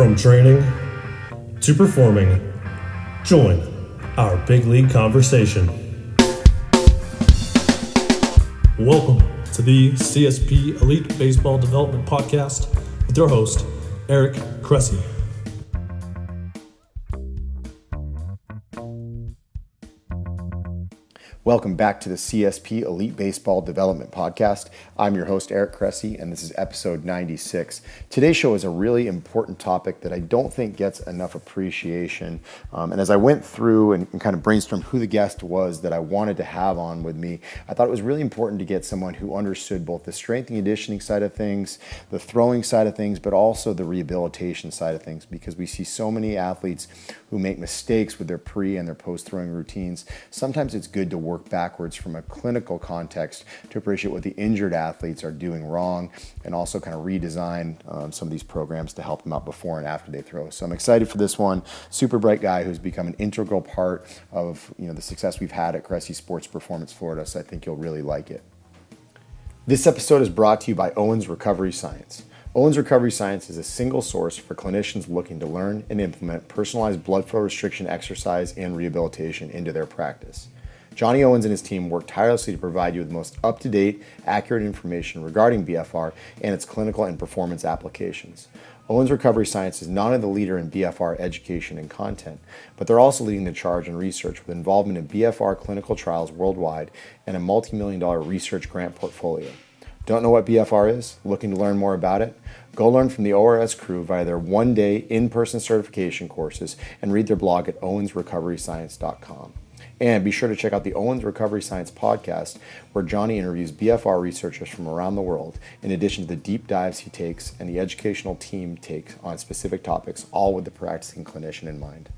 From training to performing, join our Big League Conversation. Welcome to the CSP Elite Baseball Development Podcast with your host, Eric Cressey. Welcome back to the CSP Elite Baseball Development Podcast. I'm your host, Eric Cressey, and this is episode 96. Today's show is a really important topic that I don't think gets enough appreciation. And as I went through and kind of brainstormed who the guest was that I wanted to have on with me, I thought it was really important to get someone who understood both the strength and conditioning side of things, the throwing side of things, but also the rehabilitation side of things, because we see so many athletes who make mistakes with their pre and their post throwing routines. Sometimes it's good to work backwards from a clinical context to appreciate what the injured athletes are doing wrong and also kind of redesign some of these programs to help them out before and after they throw. So I'm excited for this one. Super bright guy who's become an integral part of the success we've had at Cressey Sports Performance Florida, so I think you'll really like it. This episode is brought to you by Owens Recovery Science. Owens Recovery Science is a single source for clinicians looking to learn and implement personalized blood flow restriction exercise and rehabilitation into their practice. Johnny Owens and his team work tirelessly to provide you with the most up-to-date, accurate information regarding BFR and its clinical and performance applications. Owens Recovery Science is not only the leader in BFR education and content, but they're also leading the charge in research with involvement in BFR clinical trials worldwide and a multi-million-dollar research grant portfolio. Don't know what BFR is? Looking to learn more about it? Go learn from the ORS crew via their one-day in-person certification courses and read their blog at owensrecoveryscience.com. And be sure to check out the Owens Recovery Science podcast, where Johnny interviews BFR researchers from around the world, in addition to the deep dives he takes and the educational team takes on specific topics, all with the practicing clinician in mind.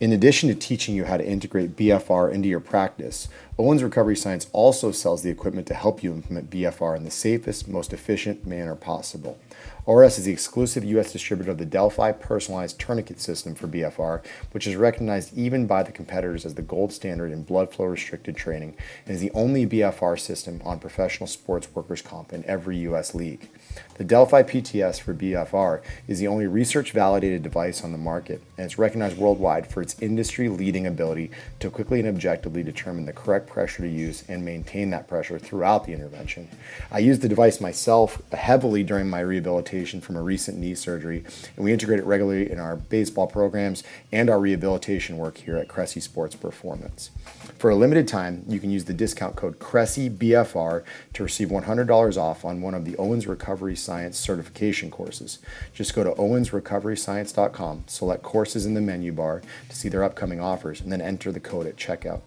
In addition to teaching you how to integrate BFR into your practice, Owens Recovery Science also sells the equipment to help you implement BFR in the safest, most efficient manner possible. ORS is the exclusive U.S. distributor of the Delphi personalized tourniquet system for BFR, which is recognized even by the competitors as the gold standard in blood flow restricted training and is the only BFR system on professional sports workers' comp in every U.S. league. The Delphi PTS for BFR is the only research-validated device on the market, and it's recognized worldwide for its industry-leading ability to quickly and objectively determine the correct pressure to use and maintain that pressure throughout the intervention. I used the device myself heavily during my rehabilitation from a recent knee surgery, and we integrate it regularly in our baseball programs and our rehabilitation work here at Cressey Sports Performance. For a limited time, you can use the discount code CRESSEYBFR to receive $100 off on one of the Owens Recovery Science certification courses. Just go to owensrecoveryscience.com, select courses in the menu bar to see their upcoming offers, and then enter the code at checkout.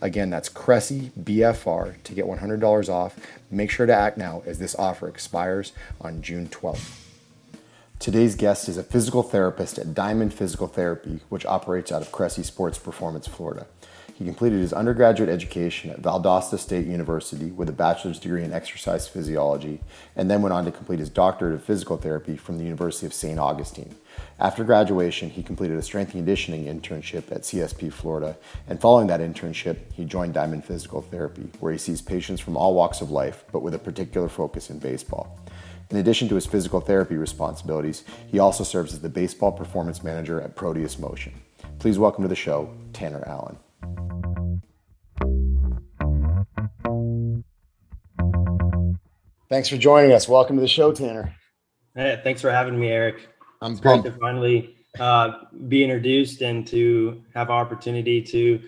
Again, that's CRESSEYBFR to get $100 off. Make sure to act now, as this offer expires on June 12th. Today's guest is a physical therapist at Diamond Physical Therapy, which operates out of Cressey Sports Performance, Florida. He completed his undergraduate education at Valdosta State University with a bachelor's degree in exercise physiology, and then went on to complete his doctorate of physical therapy from the University of St. Augustine. After graduation, he completed a strength and conditioning internship at CSP Florida, and following that internship, he joined Diamond Physical Therapy, where he sees patients from all walks of life, but with a particular focus in baseball. In addition to his physical therapy responsibilities, he also serves as the baseball performance manager at Proteus Motion. Please welcome to the show, Tanner Allen. Thanks for joining us. Welcome to the show, Tanner. Hey, thanks for having me, Eric. It's great to finally be introduced and to have opportunity to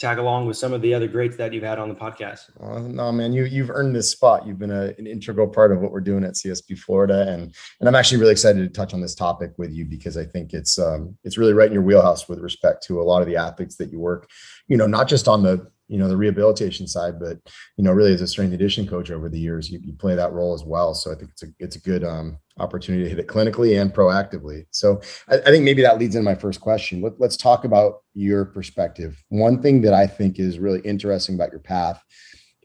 tag along with some of the other greats that you've had on the podcast. No, man, you've earned this spot. You've been an integral part of what we're doing at CSP Florida. And I'm actually really excited to touch on this topic with you, because I think it's really right in your wheelhouse with respect to a lot of the athletes that you work, not just on the rehabilitation side, but, really as a strength and conditioning coach over the years, you play that role as well. So I think it's a good opportunity to hit it clinically and proactively. So I think maybe that leads into my first question. Let's talk about your perspective. One thing that I think is really interesting about your path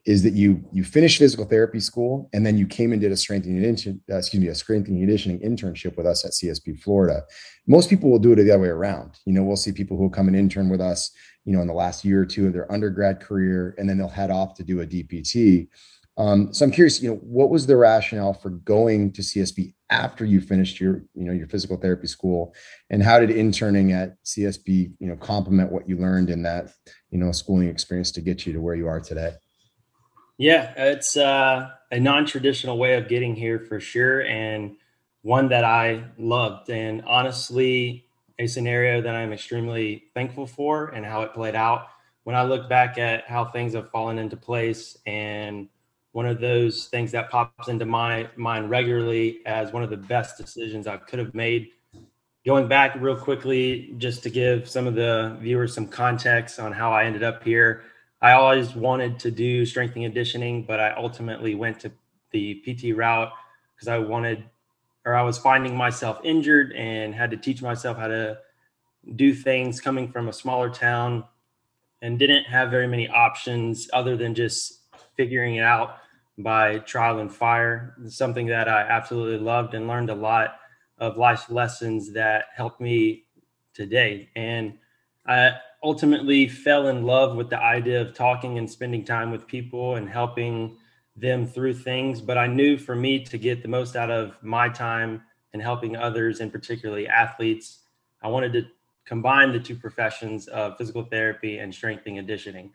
is that you finished physical therapy school, and then you came and did a strength and conditioning internship with us at CSP Florida. Most people will do it the other way around. We'll see people who will come and intern with us in the last year or two of their undergrad career, and then they'll head off to do a DPT. So I'm curious, what was the rationale for going to CSP after you finished your physical therapy school, and how did interning at CSP, complement what you learned in that, schooling experience to get you to where you are today? Yeah, it's a non-traditional way of getting here for sure, and one that I loved, and honestly, a scenario that I'm extremely thankful for and how it played out. When I look back at how things have fallen into place, and one of those things that pops into my mind regularly as one of the best decisions I could have made. Going back real quickly, just to give some of the viewers some context on how I ended up here. I always wanted to do strength and conditioning, but I ultimately went to the PT route because I was finding myself injured and had to teach myself how to do things coming from a smaller town and didn't have very many options other than just figuring it out by trial and fire. It's something that I absolutely loved and learned a lot of life lessons that helped me today. And I ultimately fell in love with the idea of talking and spending time with people and helping them through things. But I knew for me to get the most out of my time and helping others, and particularly athletes, I wanted to combine the two professions of physical therapy and strength and conditioning.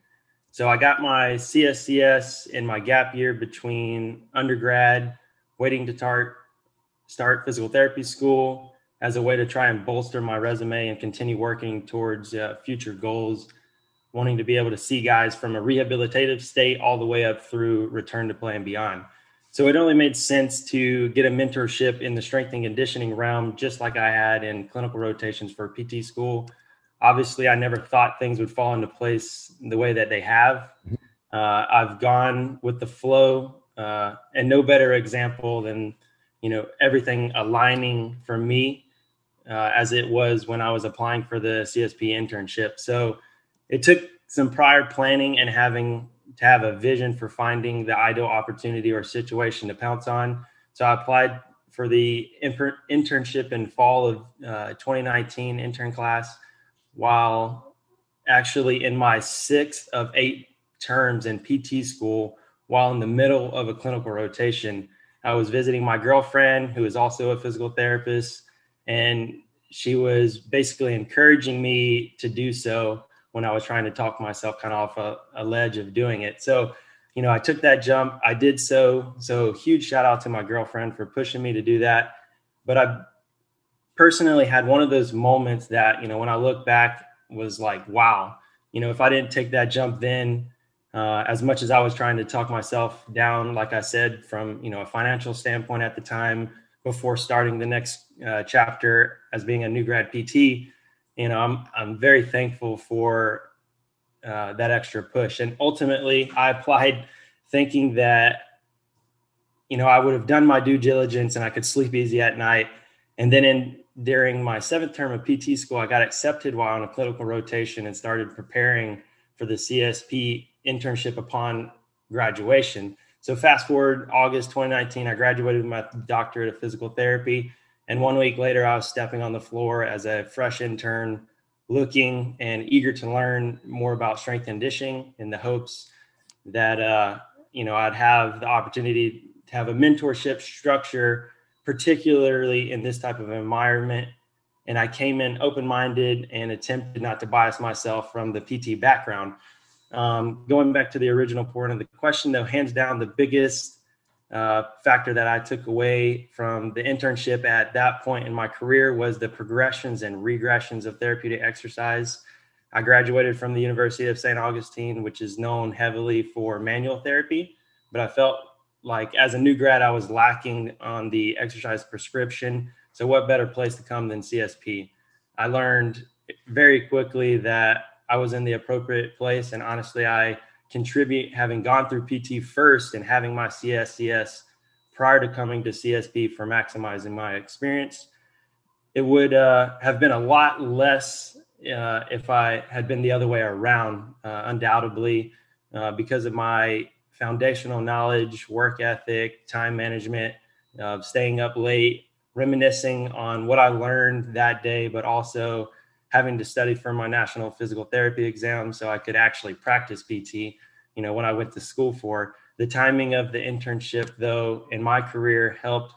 So I got my CSCS in my gap year between undergrad, waiting to start physical therapy school as a way to try and bolster my resume and continue working towards future goals, wanting to be able to see guys from a rehabilitative state all the way up through return to play and beyond. So it only made sense to get a mentorship in the strength and conditioning realm, just like I had in clinical rotations for PT school. Obviously, I never thought things would fall into place the way that they have. I've gone with the flow, and no better example than, everything aligning for me as it was when I was applying for the CSP internship. So it took some prior planning and having to have a vision for finding the ideal opportunity or situation to pounce on. So I applied for the internship in fall of 2019 intern class, while actually in my 6th of 8 terms in PT school, while in the middle of a clinical rotation. I was visiting my girlfriend, who is also a physical therapist, and she was basically encouraging me to do so when I was trying to talk myself kind of off a ledge of doing it. So, I took that jump. I did so. So huge shout out to my girlfriend for pushing me to do that. But I personally had one of those moments that, when I look back, was like, wow, if I didn't take that jump then, as much as I was trying to talk myself down, like I said, from, a financial standpoint at the time before starting the next chapter as being a new grad PT, I'm very thankful for that extra push. And ultimately I applied thinking that, I would have done my due diligence and I could sleep easy at night. And then during my 7th term of PT school, I got accepted while on a clinical rotation and started preparing for the CSP internship upon graduation. So fast forward August 2019, I graduated with my doctorate of physical therapy. And 1 week later, I was stepping on the floor as a fresh intern, looking and eager to learn more about strength and conditioning in the hopes that, I'd have the opportunity to have a mentorship structure, particularly in this type of environment. And I came in open-minded and attempted not to bias myself from the PT background. Going back to the original point of the question, though, hands down, the biggest factor that I took away from the internship at that point in my career was the progressions and regressions of therapeutic exercise. I graduated from the University of St. Augustine, which is known heavily for manual therapy, but I felt like as a new grad, I was lacking on the exercise prescription. So what better place to come than CSP? I learned very quickly that I was in the appropriate place. And honestly, I contribute having gone through PT first and having my CSCS prior to coming to CSP for maximizing my experience. It would have been a lot less if I had been the other way around, undoubtedly, because of my foundational knowledge, work ethic, time management, staying up late, reminiscing on what I learned that day, but also having to study for my national physical therapy exam so I could actually practice PT, when I went to school for. The timing of the internship, though, in my career helped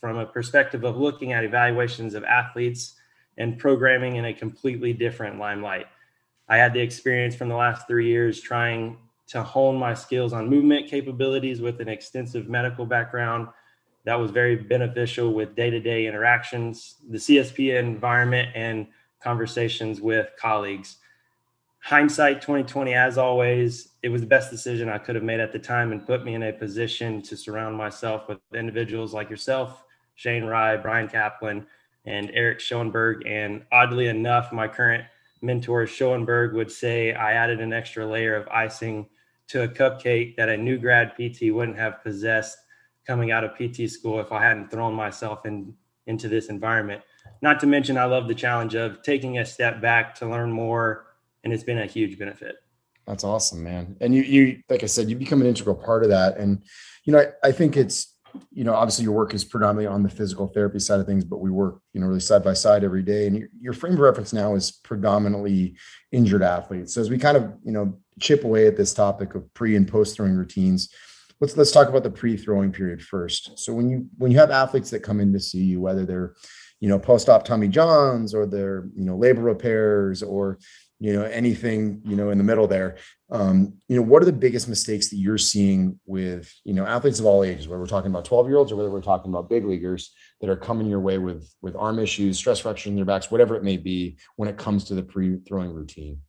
from a perspective of looking at evaluations of athletes and programming in a completely different limelight. I had the experience from the last 3 years trying to hone my skills on movement capabilities with an extensive medical background that was very beneficial with day-to-day interactions, the CSP environment, and conversations with colleagues. Hindsight 2020, as always, it was the best decision I could have made at the time and put me in a position to surround myself with individuals like yourself, Shane Rye, Brian Kaplan, and Eric Schoenberg. And oddly enough, my current mentor Schoenberg would say I added an extra layer of icing to a cupcake that a new grad PT wouldn't have possessed coming out of PT school if I hadn't thrown myself into this environment. Not to mention, I love the challenge of taking a step back to learn more, and it's been a huge benefit. That's awesome, man. And you, like I said, you become an integral part of that. And, you know, I think it's, you know, obviously your work is predominantly on the physical therapy side of things, but we work, you know, really side by side every day. And your frame of reference now is predominantly injured athletes. So as we kind of, you know, chip away at this topic of pre and post throwing routines, let's talk about the pre throwing period first. So when you have athletes that come in to see you, whether they're, you know, post-op Tommy Johns or they're, you know, labor repairs or, you know, anything, you know, in the middle there, you know, what are the biggest mistakes that you're seeing with, you know, athletes of all ages, whether we're talking about 12-year-olds or whether we're talking about big leaguers that are coming your way with arm issues, stress fractures in their backs, whatever it may be, when it comes to the pre-throwing routine?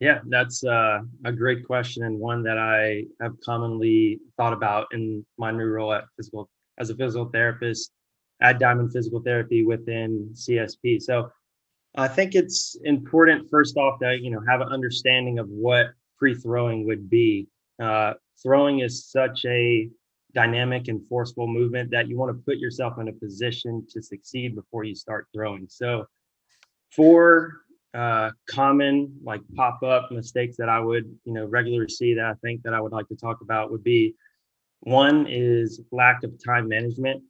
Yeah, that's a great question, and one that I have commonly thought about in my new role as a physical therapist at Diamond Physical Therapy within CSP. So I think it's important, first off, that, you know, have an understanding of what pre-throwing would be. Throwing is such a dynamic and forceful movement that you want to put yourself in a position to succeed before you start throwing. So for common like pop-up mistakes that I would, you know, regularly see that I think that I would like to talk about would be, one is lack of time management.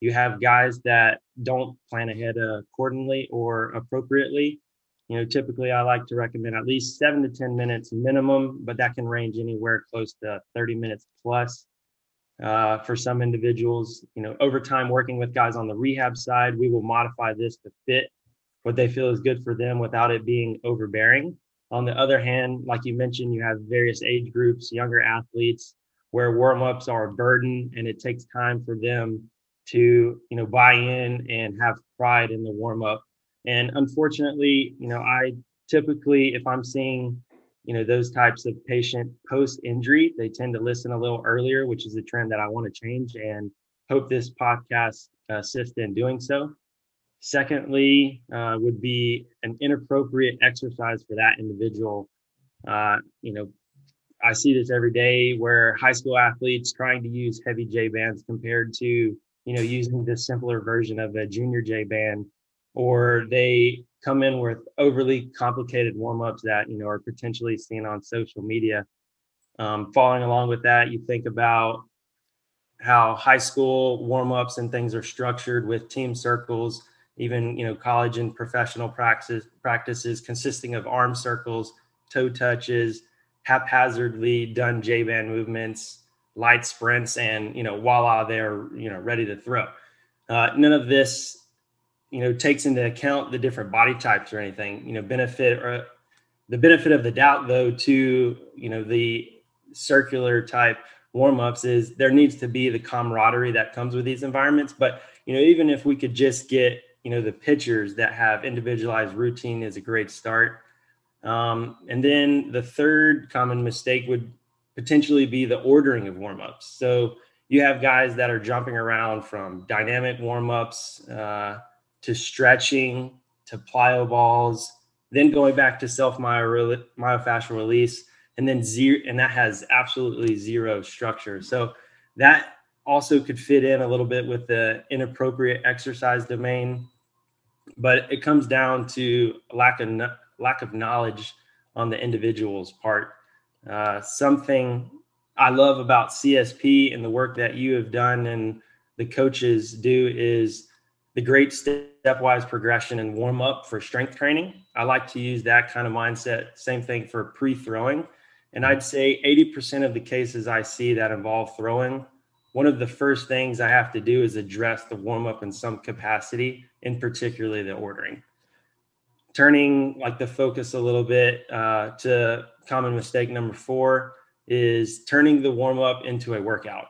You have guys that don't plan ahead accordingly or appropriately. You know, typically I like to recommend at least 7 to 10 minutes minimum, but that can range anywhere close to 30 minutes plus. For some individuals, you know, over time working with guys on the rehab side, we will modify this to fit what they feel is good for them without it being overbearing. On the other hand, like you mentioned, you have various age groups, younger athletes, where warm-ups are a burden and it takes time for them to, you know, buy in and have pride in the warm up. And unfortunately, you know, I typically, if I'm seeing, you know, those types of patient post injury, they tend to listen a little earlier, which is a trend that I want to change and hope this podcast assists in doing so. Secondly, would be an inappropriate exercise for that individual. You know, I see this every day where high school athletes trying to use heavy J bands compared to, you know, using the simpler version of a junior J band, or they come in with overly complicated warm-ups that, you know, are potentially seen on social media. Following along with that, you think about how high school warm-ups and things are structured with team circles, even, you know, college and professional practices consisting of arm circles, toe touches, haphazardly done J band movements, light sprints, and, you know, voila, they're, you know, ready to throw. None of this, you know, takes into account the different body types or anything, you know, benefit or the benefit of the doubt, though, to, you know, the circular type warmups is there needs to be the camaraderie that comes with these environments. But, you know, even if we could just get, you know, the pitchers that have individualized routine is a great start. And then the third common mistake would potentially be the ordering of warmups. So you have guys that are jumping around from dynamic warmups to stretching to plyo balls, then going back to self myofascial release, and then and that has absolutely zero structure. So that also could fit in a little bit with the inappropriate exercise domain, but it comes down to lack of knowledge on the individual's part. Something I love about CSP and the work that you have done and the coaches do is the great stepwise progression and warm up for strength training. I like to use that kind of mindset. Same thing for pre-throwing. And I'd say 80% of the cases I see that involve throwing, one of the first things I have to do is address the warm-up in some capacity, and particularly the ordering. Turning like the focus a little bit to common mistake number 4 is turning the warm-up into a workout,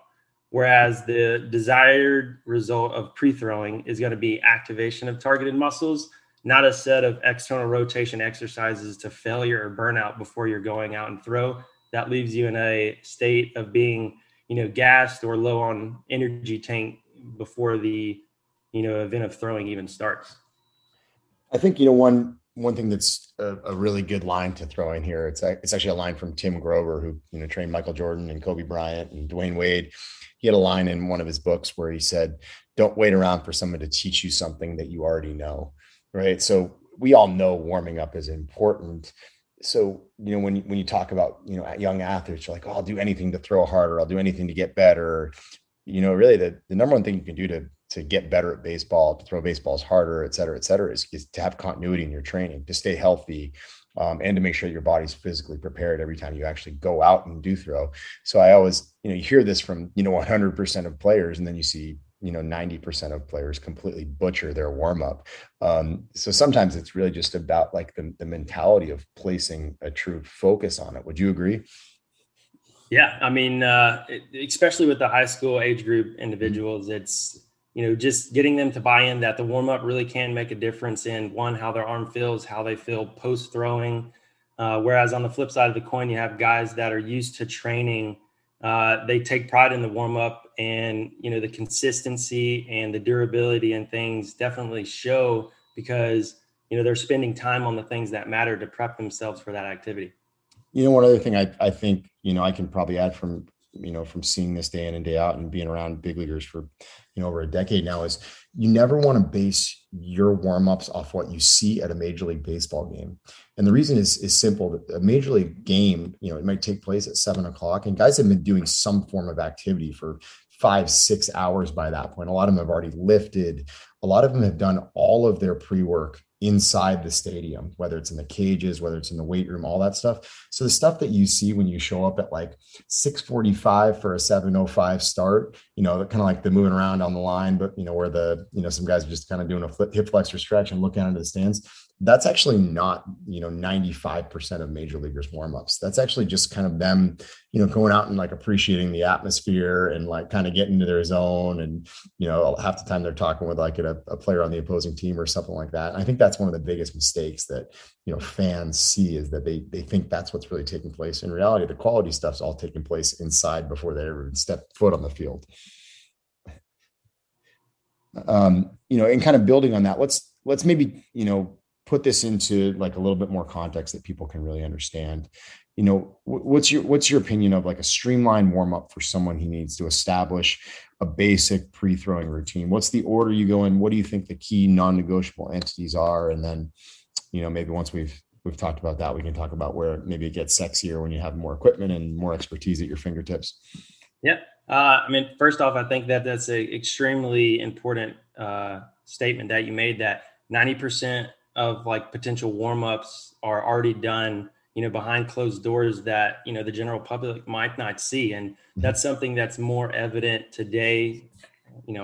whereas the desired result of pre-throwing is going to be activation of targeted muscles, not a set of external rotation exercises to failure or burnout before you're going out and throw. That leaves you in a state of being, gassed or low on energy tank before the, event of throwing even starts. I think, one thing that's a really good line to throw in here, it's actually a line from Tim Grover, who, trained Michael Jordan and Kobe Bryant and Dwayne Wade. He had a line in one of his books where he said, don't wait around for someone to teach you something that you already know. Right. So we all know warming up is important. So, when you talk about, young athletes, you're like, oh, I'll do anything to throw harder. I'll do anything to get better. Really the number one thing you can do to get better at baseball, to throw baseballs harder, et cetera, is to have continuity in your training, to stay healthy, and to make sure your body's physically prepared every time you actually go out and do throw. So I always, you hear this from, 100% of players, and then you see, 90% of players completely butcher their warm up. So sometimes it's really just about like the mentality of placing a true focus on it. Would you agree? Yeah. I mean, especially with the high school age group individuals, it's, just getting them to buy in that the warm up really can make a difference in one, how their arm feels, how they feel post throwing. Whereas on the flip side of the coin, you have guys that are used to training. They take pride in the warm up, and, the consistency and the durability and things definitely show because, they're spending time on the things that matter to prep themselves for that activity. One other thing I think, I can probably add from, from seeing this day in and day out and being around big leaguers for, over a decade now, is you never want to base your warm-ups off what you see at a Major League Baseball game. And the reason is simple, that a Major League game, it might take place at 7:00, and guys have been doing some form of activity for 5-6 hours by that point. A lot of them have already lifted. A lot of them have done all of their pre-work inside the stadium, whether it's in the cages, whether it's in the weight room, all that stuff. So the stuff that you see when you show up at like 6:45 for a 7:05 start, kind of like the moving around on the line, but where the, some guys are just kind of doing a hip flexor stretch and looking out into the stands. That's actually not, 95% of major leaguers warmups. That's actually just kind of them, going out and like appreciating the atmosphere and like kind of getting into their zone. And, half the time they're talking with like a player on the opposing team or something like that. And I think that's one of the biggest mistakes that, fans see, is that they think that's what's really taking place. In reality, the quality stuff's all taking place inside before they ever step foot on the field. And kind of building on that, let's maybe, put this into like a little bit more context that people can really understand. What's your opinion of like a streamlined warm up for someone who needs to establish a basic pre-throwing routine? What's the order you go in? What do you think the key non-negotiable entities are? And then, maybe once we've talked about that, we can talk about where maybe it gets sexier when you have more equipment and more expertise at your fingertips. Yeah. First off, I think that that's an extremely important statement that you made, that 90% of like potential warmups are already done, behind closed doors that, the general public might not see. And that's something that's more evident today,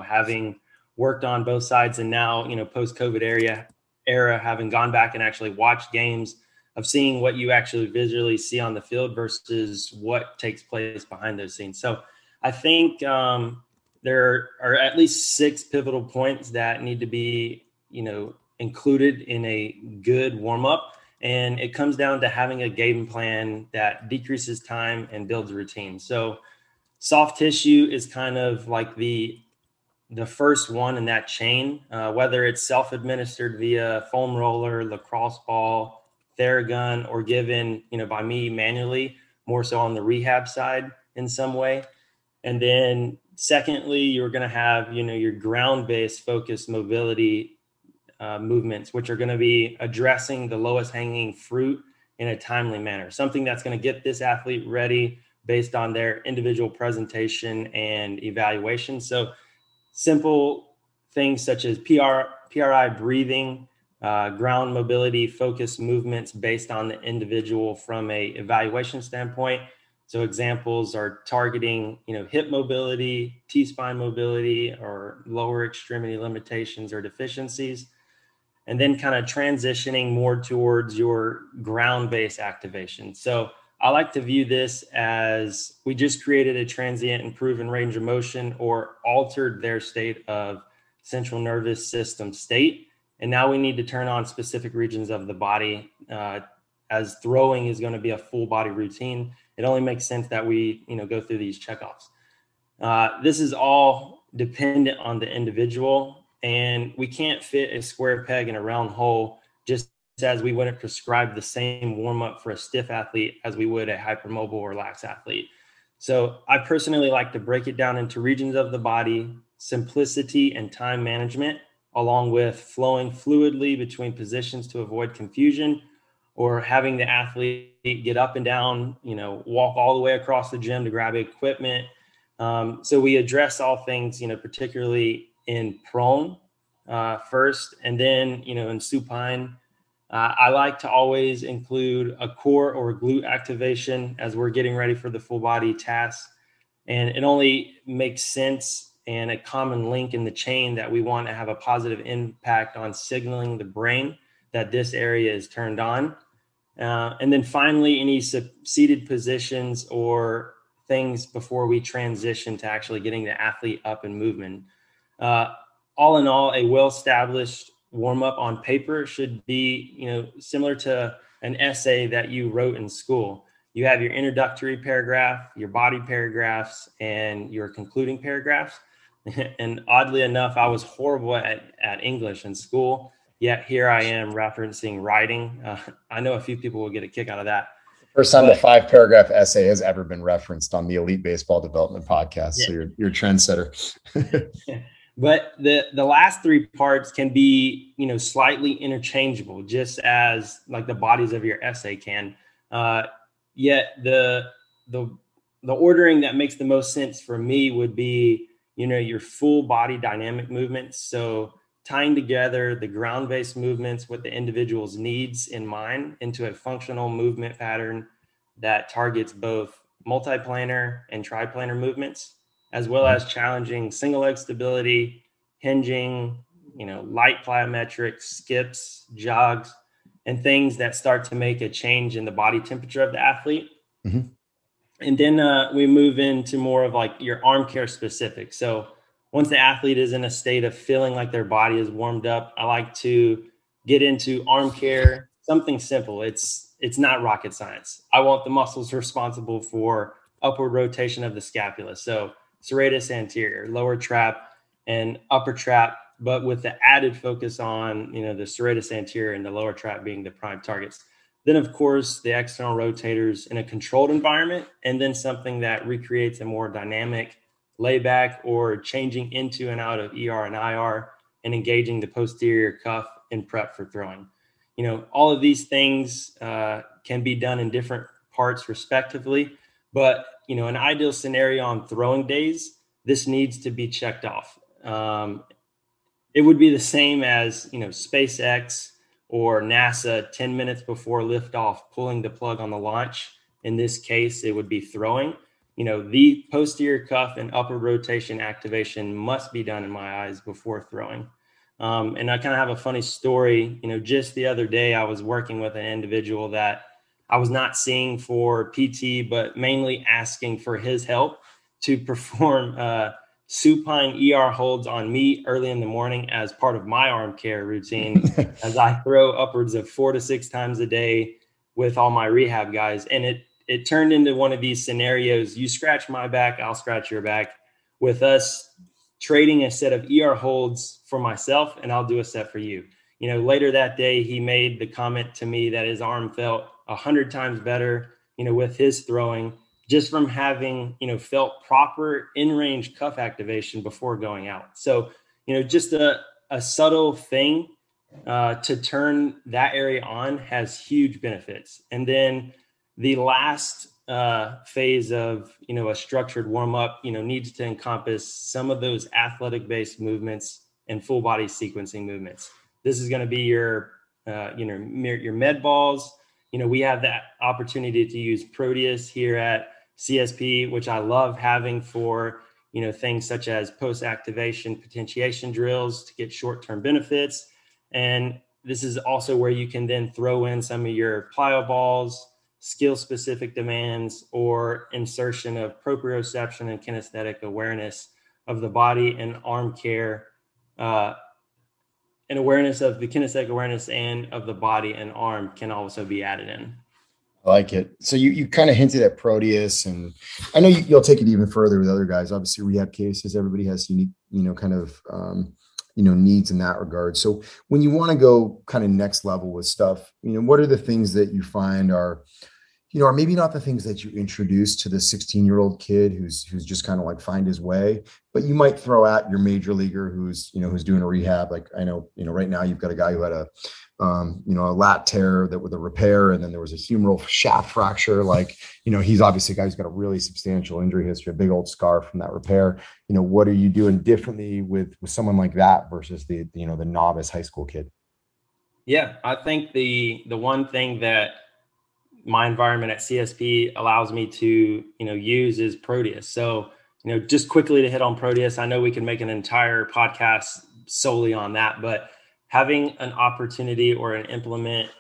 having worked on both sides, and now, post-COVID era, having gone back and actually watched games, of seeing what you actually visually see on the field versus what takes place behind those scenes. So I think there are at least 6 pivotal points that need to be, included in a good warm up. And it comes down to having a game plan that decreases time and builds routine. So soft tissue is kind of like the first one in that chain, whether it's self-administered via foam roller, lacrosse ball, Theragun, or given, by me manually, more so on the rehab side in some way. And then secondly, you're going to have, your ground-based focused mobility movements, which are going to be addressing the lowest hanging fruit in a timely manner, something that's going to get this athlete ready based on their individual presentation and evaluation. So simple things such as PRI breathing, ground mobility focused movements based on the individual from a evaluation standpoint. So examples are targeting, hip mobility, T-spine mobility, or lower extremity limitations or deficiencies, and then kind of transitioning more towards your ground-based activation. So I like to view this as we just created a transient improvement range of motion or altered their state of central nervous system state. And now we need to turn on specific regions of the body, as throwing is going to be a full body routine. It only makes sense that we, go through these checkoffs. This is all dependent on the individual, and we can't fit a square peg in a round hole, just as we wouldn't prescribe the same warm up for a stiff athlete as we would a hypermobile or lax athlete. So I personally like to break it down into regions of the body, simplicity and time management, along with flowing fluidly between positions to avoid confusion, or having the athlete get up and down, walk all the way across the gym to grab equipment. So we address all things, particularly in prone first, and then, in supine. I like to always include a core or glute activation as we're getting ready for the full body task. And it only makes sense and a common link in the chain that we want to have a positive impact on signaling the brain that this area is turned on. And then finally, any seated positions or things before we transition to actually getting the athlete up and movement. All in all, a well-established warm up on paper should be, similar to an essay that you wrote in school. You have your introductory paragraph, your body paragraphs, and your concluding paragraphs. And oddly enough, I was horrible at English in school, yet here I am referencing writing. I know a few people will get a kick out of that. First time a 5-paragraph essay has ever been referenced on the Elite Baseball Development Podcast. Yeah. So you're a trendsetter. But the last three parts can be, slightly interchangeable, just as like the bodies of your essay can. Yet the ordering that makes the most sense for me would be, your full body dynamic movements. So tying together the ground-based movements with the individual's needs in mind into a functional movement pattern that targets both multiplanar and triplanar movements, as well as challenging single leg stability, hinging, light plyometrics, skips, jogs, and things that start to make a change in the body temperature of the athlete. Mm-hmm. And then we move into more of like your arm care specific. So once the athlete is in a state of feeling like their body is warmed up, I like to get into arm care, something simple. It's not rocket science. I want the muscles responsible for upward rotation of the scapula. So serratus anterior, lower trap, and upper trap, but with the added focus on, the serratus anterior and the lower trap being the prime targets. Then, of course, the external rotators in a controlled environment, and then something that recreates a more dynamic layback or changing into and out of ER and IR and engaging the posterior cuff in prep for throwing. All of these things can be done in different parts respectively, but an ideal scenario on throwing days, this needs to be checked off. It would be the same as, SpaceX or NASA 10 minutes before liftoff, pulling the plug on the launch. In this case, it would be throwing. The posterior cuff and upper rotation activation must be done in my eyes before throwing. And I kind of have a funny story. Just the other day, I was working with an individual that I was not seeing for PT, but mainly asking for his help to perform supine ER holds on me early in the morning as part of my arm care routine, as I throw upwards of 4 to 6 times a day with all my rehab guys. And it turned into one of these scenarios: you scratch my back, I'll scratch your back, with us trading a set of ER holds for myself, and I'll do a set for you. Later that day, he made the comment to me that his arm felt 100 times better, with his throwing, just from having, felt proper in-range cuff activation before going out. So, just a subtle thing to turn that area on has huge benefits. And then the last phase of, a structured warm-up, needs to encompass some of those athletic-based movements and full-body sequencing movements. This is going to be your med balls. You know, we have that opportunity to use Proteus here at CSP, which I love having for, you know, things such as post-activation potentiation drills to get short-term benefits. And this is also where you can then throw in some of your plyo balls, skill-specific demands, or insertion of proprioception and kinesthetic awareness of the body and arm care, and awareness of the kinesthetic awareness and of the body and arm can also be added in. I like it. So you kind of hinted at Proteus, and I know you'll take it even further with other guys. Obviously, rehab cases, everybody has unique, you know, kind of, you know, needs in that regard. So when you want to go kind of next level with stuff, you know, what are the things that you find are, you know, are maybe not the things that you introduce to the 16-year-old kid who's just kind of like find his way, but you might throw out your major leaguer who's doing a rehab. Like I know, you know, right now you've got a guy who had a lat tear that with a repair, and then there was a humeral shaft fracture. Like, you know, he's obviously a guy who's got a really substantial injury history, a big old scar from that repair. You know, what are you doing differently with someone like that versus the, you know, the novice high school kid? Yeah, I think the one thing that my environment at CSP allows me to, you know, use is Proteus. So, you know, just quickly to hit on Proteus, I know we can make an entire podcast solely on that, but having an opportunity or an implement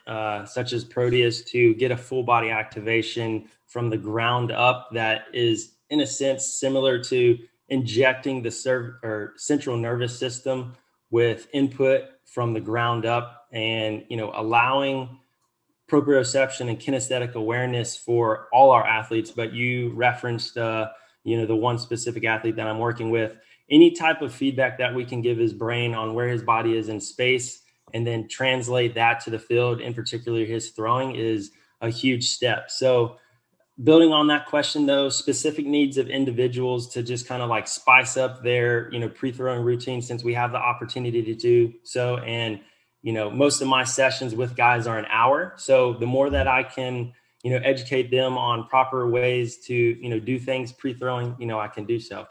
such as Proteus to get a full body activation from the ground up that is in a sense similar to injecting the central nervous system with input from the ground up, and, you know, allowing proprioception and kinesthetic awareness for all our athletes. But you referenced, you know, the one specific athlete that I'm working with. Any type of feedback that we can give his brain on where his body is in space and then translate that to the field, in particular his throwing, is a huge step. So building on that question, though, specific needs of individuals to just kind of like spice up their, you know, pre-throwing routine, since we have the opportunity to do so. And, you know, most of my sessions with guys are an hour. So the more that I can, you know, educate them on proper ways to, you know, do things pre-throwing, you know, I can do so.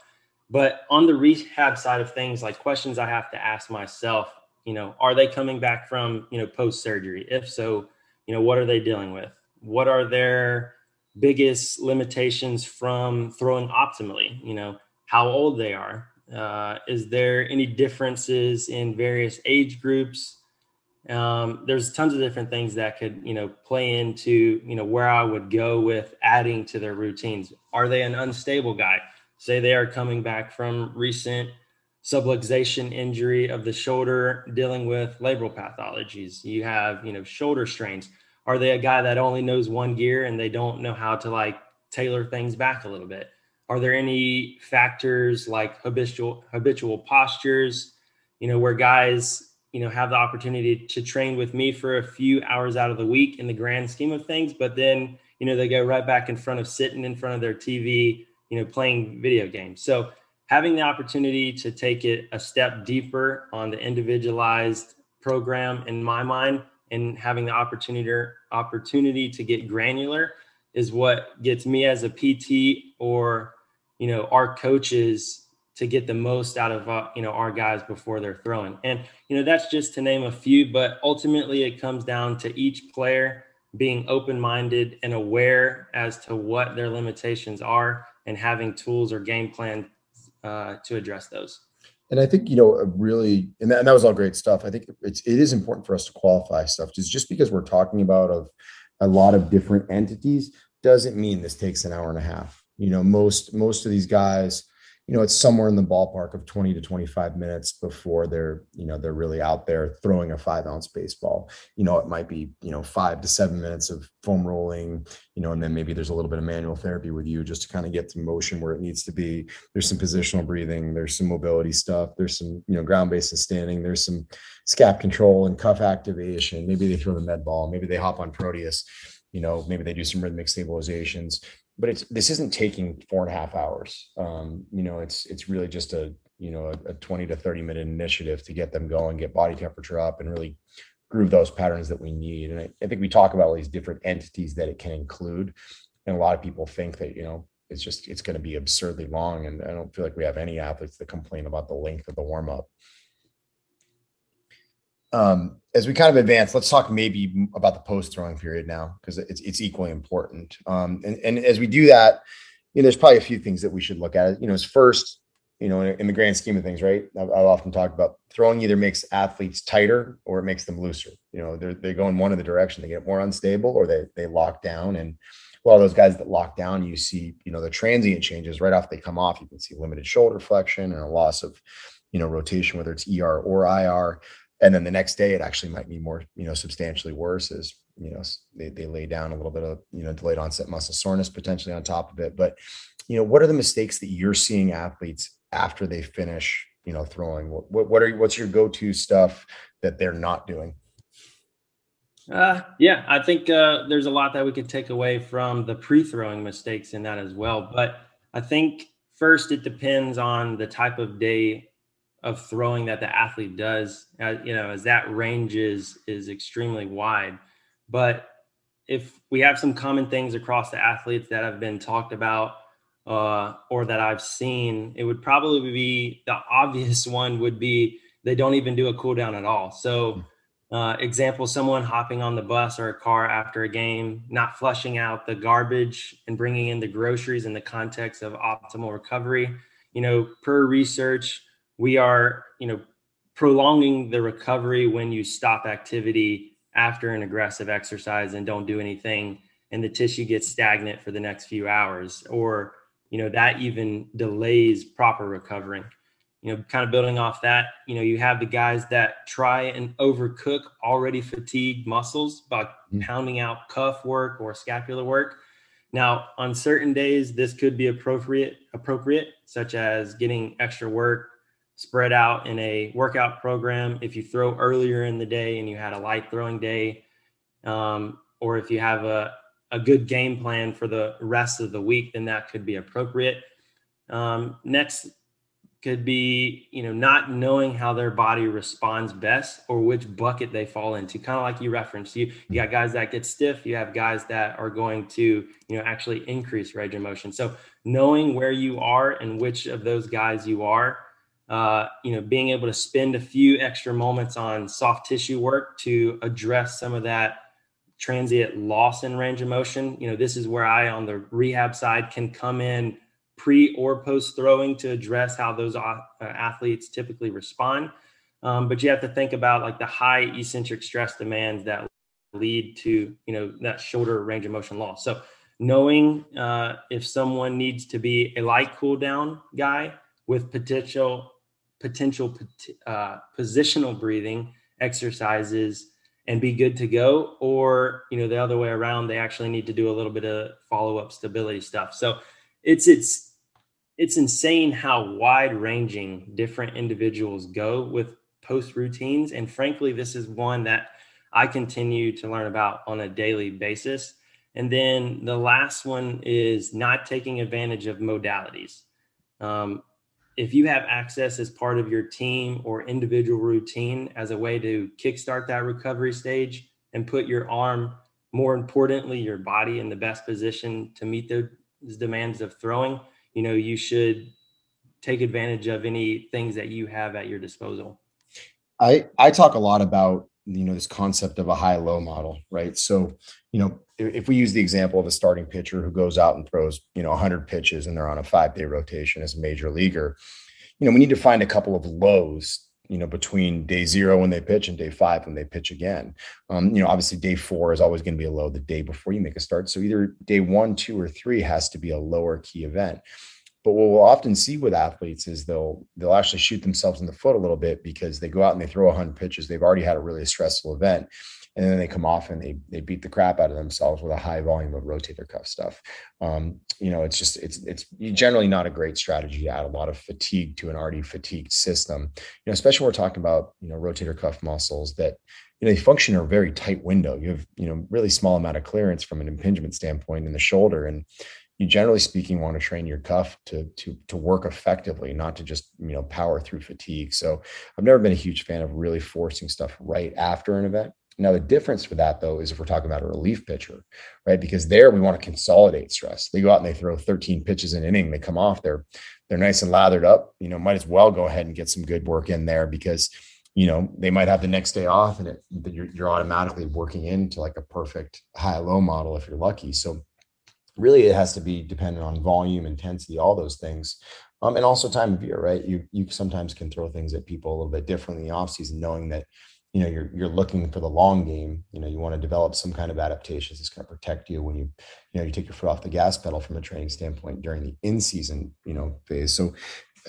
But on the rehab side of things, like questions I have to ask myself, you know, are they coming back from, you know, post-surgery? If so, you know, what are they dealing with? What are their biggest limitations from throwing optimally? You know, how old they are? Is there any differences in various age groups? There's tons of different things that could, you know, play into, you know, where I would go with adding to their routines. Are they an unstable guy? Say they are coming back from recent subluxation injury of the shoulder, dealing with labral pathologies. You have, you know, shoulder strains. Are they a guy that only knows one gear and they don't know how to like tailor things back a little bit? Are there any factors like habitual postures, you know, where guys, you know, have the opportunity to train with me for a few hours out of the week in the grand scheme of things, but then, you know, they go right back in front of their TV, you know, playing video games. So having the opportunity to take it a step deeper on the individualized program, in my mind, and having the opportunity to get granular is what gets me as a PT or, you know, our coaches to get the most out of, you know, our guys before they're throwing. And, you know, that's just to name a few, but ultimately it comes down to each player being open-minded and aware as to what their limitations are and having tools or game plan to address those. And I think, you know, really, and that was all great stuff. I think it is important for us to qualify stuff. Just because we're talking about a lot of different entities doesn't mean this takes an hour and a half. You know, most of these guys, you know, it's somewhere in the ballpark of 20 to 25 minutes before they're, you know, they're really out there throwing a 5-ounce baseball. You know, it might be, you know, 5 to 7 minutes of foam rolling, you know, and then maybe there's a little bit of manual therapy with you just to kind of get the motion where it needs to be. There's some positional breathing, there's some mobility stuff, there's some, you know, ground base and standing, there's some scap control and cuff activation. Maybe they throw the med ball, maybe they hop on Proteus, you know, maybe they do some rhythmic stabilizations. But this isn't taking 4.5 hours. You know, it's really just a, you know, a 20 to 30 minute initiative to get them going, get body temperature up, and really groove those patterns that we need. And I think we talk about all these different entities that it can include. And a lot of people think that, you know, it's going to be absurdly long. And I don't feel like we have any athletes that complain about the length of the warm up. As we kind of advance, let's talk maybe about the post-throwing period now, because it's equally important. And as we do that, you know, there's probably a few things that we should look at. You know, it's first, you know, in the grand scheme of things, right? I've often talked about throwing either makes athletes tighter or it makes them looser. You know, they go in one of the direction. They get more unstable or they lock down. And a lot of those guys that lock down, you see, you know, the transient changes right off they come off. You can see limited shoulder flexion and a loss of, you know, rotation, whether it's ER or IR. And then the next day, it actually might be more, you know, substantially worse as, you know, they lay down a little bit of, you know, delayed onset muscle soreness potentially on top of it. But, you know, what are the mistakes that you're seeing athletes after they finish, you know, throwing? What's your go-to stuff that they're not doing? Yeah, I think there's a lot that we could take away from the pre-throwing mistakes in that as well. But I think first, it depends on the type of day of throwing that the athlete does, you know, as that range is extremely wide. But if we have some common things across the athletes that have been talked about or that I've seen, it would probably be the obvious one would be they don't even do a cool down at all. So example, someone hopping on the bus or a car after a game, not flushing out the garbage and bringing in the groceries in the context of optimal recovery. You know, per research, we are, you know, prolonging the recovery when you stop activity after an aggressive exercise and don't do anything, and the tissue gets stagnant for the next few hours, or, you know, that even delays proper recovering. You know, kind of building off that, you know, you have the guys that try and overcook already fatigued muscles by pounding out cuff work or scapular work. Now, on certain days, this could be appropriate, such as getting extra work spread out in a workout program. If you throw earlier in the day and you had a light throwing day, or if you have a good game plan for the rest of the week, then that could be appropriate. Next could be, you know, not knowing how their body responds best or which bucket they fall into. Kind of like you referenced, you got guys that get stiff. You have guys that are going to, you know, actually increase range of motion. So knowing where you are and which of those guys you are, you know, being able to spend a few extra moments on soft tissue work to address some of that transient loss in range of motion. You know, this is where I, on the rehab side, can come in pre or post throwing to address how those athletes typically respond. But you have to think about like the high eccentric stress demands that lead to, you know, that shoulder range of motion loss. So knowing if someone needs to be a light cool down guy with potential positional breathing exercises and be good to go, or, you know, the other way around, they actually need to do a little bit of follow-up stability stuff. So it's insane how wide ranging different individuals go with post routines. And frankly, this is one that I continue to learn about on a daily basis. And then the last one is not taking advantage of modalities. If you have access as part of your team or individual routine as a way to kickstart that recovery stage and put your arm, more importantly, your body in the best position to meet those demands of throwing, you know, you should take advantage of any things that you have at your disposal. I talk a lot about, you know, this concept of a high-low model, right? So, you know, if we use the example of a starting pitcher who goes out and throws, you know, 100 pitches and they're on a 5-day rotation as a major leaguer, you know, we need to find a couple of lows, you know, between day 0 when they pitch and day 5 when they pitch again. You know, obviously day 4 is always going to be a low the day before you make a start. So either day 1, 2, or 3 has to be a lower key event. But what we'll often see with athletes is they'll actually shoot themselves in the foot a little bit because they go out and they throw 100 pitches. They've already had a really stressful event. And then they come off and they beat the crap out of themselves with a high volume of rotator cuff stuff. You know, it's just, it's generally not a great strategy to add a lot of fatigue to an already fatigued system, you know, especially when we're talking about, you know, rotator cuff muscles that, you know, they function in a very tight window. You have, you know, really small amount of clearance from an impingement standpoint in the shoulder. And you generally speaking want to train your cuff to work effectively, not to just, you know, power through fatigue. So I've never been a huge fan of really forcing stuff right after an event. Now, the difference for that, though, is if we're talking about a relief pitcher, right? Because there we want to consolidate stress. They go out and they throw 13 pitches an inning. They come off, they're nice and lathered up. You know, might as well go ahead and get some good work in there because, you know, they might have the next day off, and you're automatically working into like a perfect high-low model if you're lucky. So really it has to be dependent on volume, intensity, all those things. And also time of year, right? You sometimes can throw things at people a little bit differently in the off season, knowing that, you know, you're looking for the long game. You know, you want to develop some kind of adaptations that's going to protect you when you take your foot off the gas pedal from a training standpoint during the in season, you know, phase. So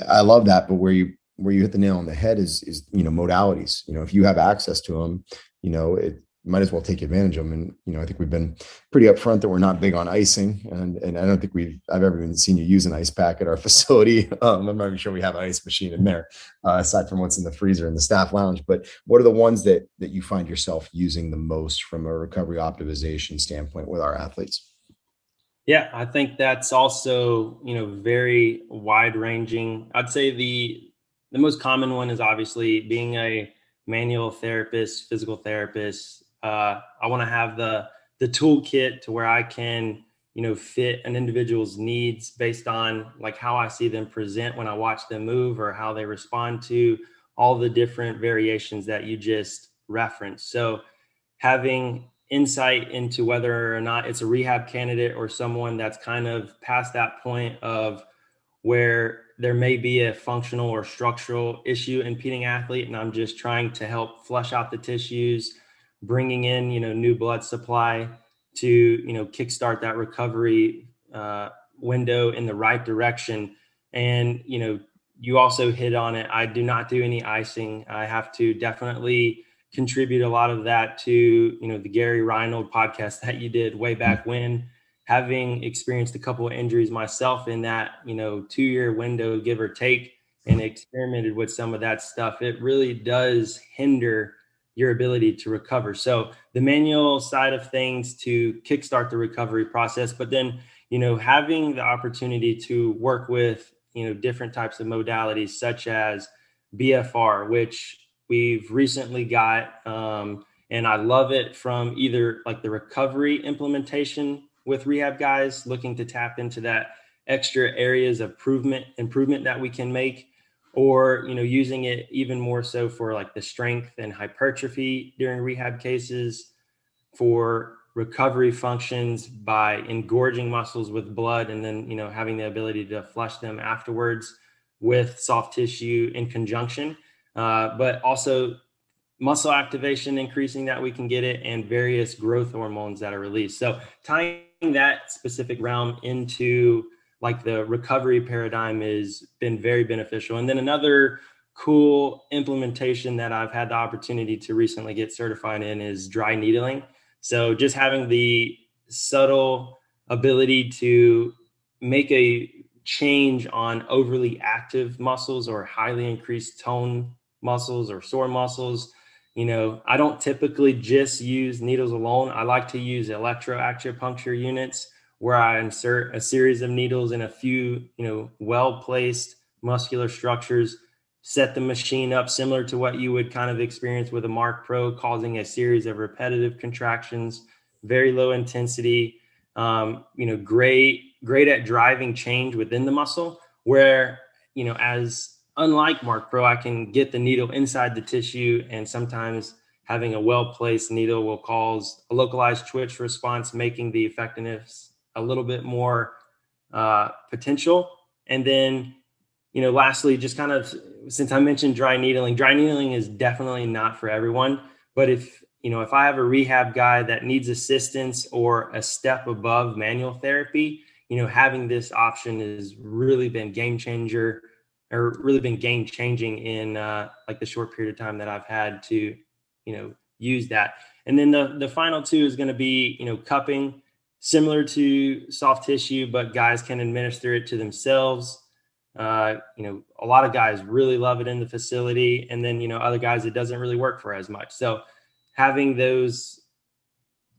I love that. But where you hit the nail on the head is, you know, modalities. You know, if you have access to them, you know, it might as well take advantage of them. And, you know, I think we've been pretty upfront that we're not big on icing, and I don't think I've ever even seen you use an ice pack at our facility. I'm not even sure we have an ice machine in there, aside from what's in the freezer in the staff lounge. But what are the ones that you find yourself using the most from a recovery optimization standpoint with our athletes? Yeah, I think that's also, you know, very wide ranging. I'd say the most common one is obviously being a manual therapist, physical therapist. I want to have the toolkit to where I can, you know, fit an individual's needs based on like how I see them present when I watch them move, or how they respond to all the different variations that you just referenced. So having insight into whether or not it's a rehab candidate or someone that's kind of past that point of where there may be a functional or structural issue impeding athlete, and I'm just trying to help flush out the tissues, bringing in, you know, new blood supply to, you know, kickstart that recovery window in the right direction. And, you know, you also hit on it. I do not do any icing. I have to definitely contribute a lot of that to, you know, the Gary Reinold podcast that you did way back when, having experienced a couple of injuries myself in that, you know, 2-year window, give or take, and experimented with some of that stuff. It really does hinder your ability to recover. So the manual side of things to kickstart the recovery process, but then, you know, having the opportunity to work with, you know, different types of modalities such as BFR, which we've recently got. And I love it from either like the recovery implementation with rehab guys looking to tap into that extra areas of improvement that we can make, or, you know, using it even more so for like the strength and hypertrophy during rehab cases, for recovery functions by engorging muscles with blood, and then, you know, having the ability to flush them afterwards with soft tissue in conjunction, but also muscle activation increasing that we can get it, and various growth hormones that are released. So tying that specific realm into like the recovery paradigm has been very beneficial. And then another cool implementation that I've had the opportunity to recently get certified in is dry needling. So just having the subtle ability to make a change on overly active muscles or highly increased tone muscles or sore muscles. You know, I don't typically just use needles alone. I like to use electroacupuncture units, where I insert a series of needles in a few, you know, well-placed muscular structures, set the machine up similar to what you would kind of experience with a Mark Pro, causing a series of repetitive contractions, very low intensity, you know, great at driving change within the muscle, where, you know, as unlike Mark Pro, I can get the needle inside the tissue, and sometimes having a well-placed needle will cause a localized twitch response, making the effectiveness a little bit more potential. And then, you know, lastly, just kind of, since I mentioned dry needling is definitely not for everyone. But if, you know, if I have a rehab guy that needs assistance or a step above manual therapy, you know, having this option has really been game changing in like the short period of time that I've had to, you know, use that. And then the final two is going to be, you know, cupping, similar to soft tissue, but guys can administer it to themselves. You know, a lot of guys really love it in the facility, and then, you know, other guys, it doesn't really work for as much. So having those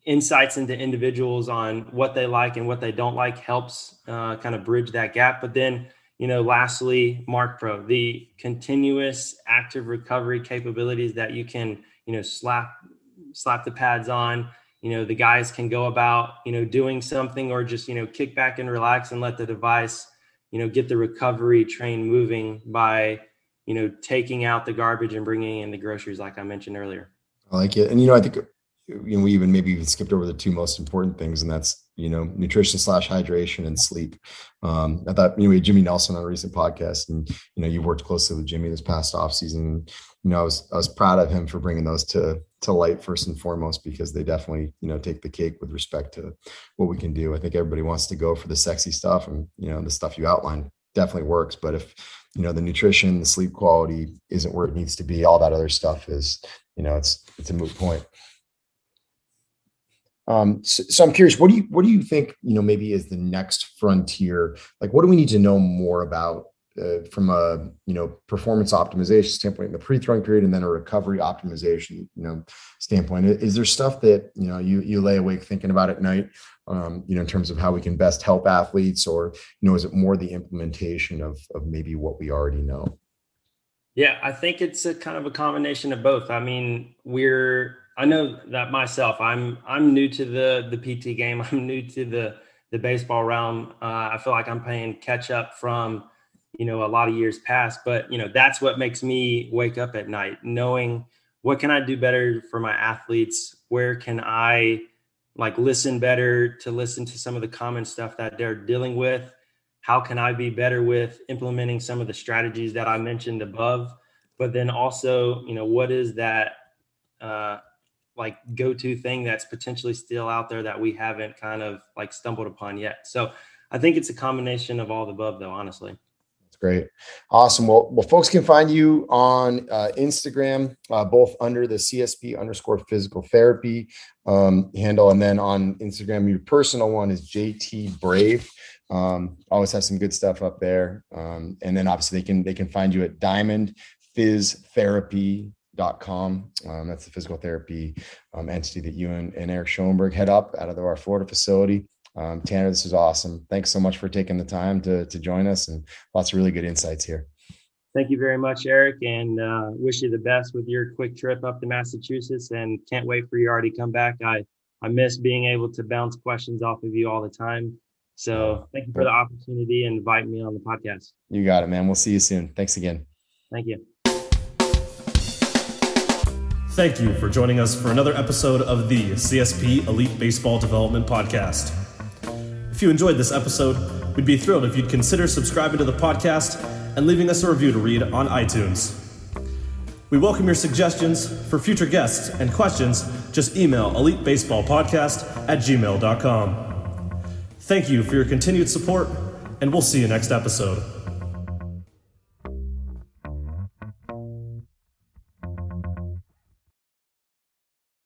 insights into individuals on what they like and what they don't like helps kind of bridge that gap. But then, you know, lastly, Mark Pro, the continuous active recovery capabilities that you can, you know, slap the pads on. You know, the guys can go about, you know, doing something, or just, you know, kick back and relax and let the device, you know, get the recovery train moving by, you know, taking out the garbage and bringing in the groceries, like I mentioned earlier. I like it. And, you know, I think, you know, we even maybe even skipped over the two most important things, and that's, you know, nutrition/hydration and sleep. I thought, you know, we had Jimmy Nelson on a recent podcast, and, you know, you worked closely with Jimmy this past off season. You know, I was proud of him for bringing those to light first and foremost, because they definitely, you know, take the cake with respect to what we can do. I think everybody wants to go for the sexy stuff, and, you know, the stuff you outlined definitely works. But if, you know, the nutrition, the sleep quality isn't where it needs to be, all that other stuff is, you know, it's a moot point. So I'm curious, what do you think, you know, maybe is the next frontier? Like, what do we need to know more about from a, you know, performance optimization standpoint in the pre-throwing period, and then a recovery optimization, you know, standpoint? Is there stuff that, you know, you lay awake thinking about at night, you know, in terms of how we can best help athletes, or, you know, is it more the implementation of maybe what we already know? Yeah, I think it's a kind of a combination of both. I mean, I know that myself, I'm new to the PT game. I'm new to the baseball realm. I feel like I'm playing catch up from, you know, a lot of years past, but, you know, that's what makes me wake up at night, knowing what can I do better for my athletes? Where can I listen to some of the common stuff that they're dealing with? How can I be better with implementing some of the strategies that I mentioned above? But then also, you know, what is that, like go-to thing that's potentially still out there that we haven't kind of like stumbled upon yet. So I think it's a combination of all the above, though, honestly. That's great. Awesome. Well, folks can find you on Instagram, both under the CSP_physical therapy handle. And then on Instagram, your personal one is JT Brave. Always have some good stuff up there. And then obviously they can find you at diamondphysitherapy.com. That's the physical therapy entity that you and Eric Schoenberg head up out of our Florida facility. Tanner, this is awesome. Thanks so much for taking the time to join us, and lots of really good insights here. Thank you very much, Eric, and wish you the best with your quick trip up to Massachusetts, and can't wait for you already to come back. I miss being able to bounce questions off of you all the time. So thank you for the opportunity and inviting me on the podcast. You got it, man. We'll see you soon. Thanks again. Thank you. Thank you for joining us for another episode of the CSP Elite Baseball Development Podcast. If you enjoyed this episode, we'd be thrilled if you'd consider subscribing to the podcast and leaving us a review to read on iTunes. We welcome your suggestions for future guests and questions. Just email elitebaseballpodcast@gmail.com. Thank you for your continued support, and we'll see you next episode.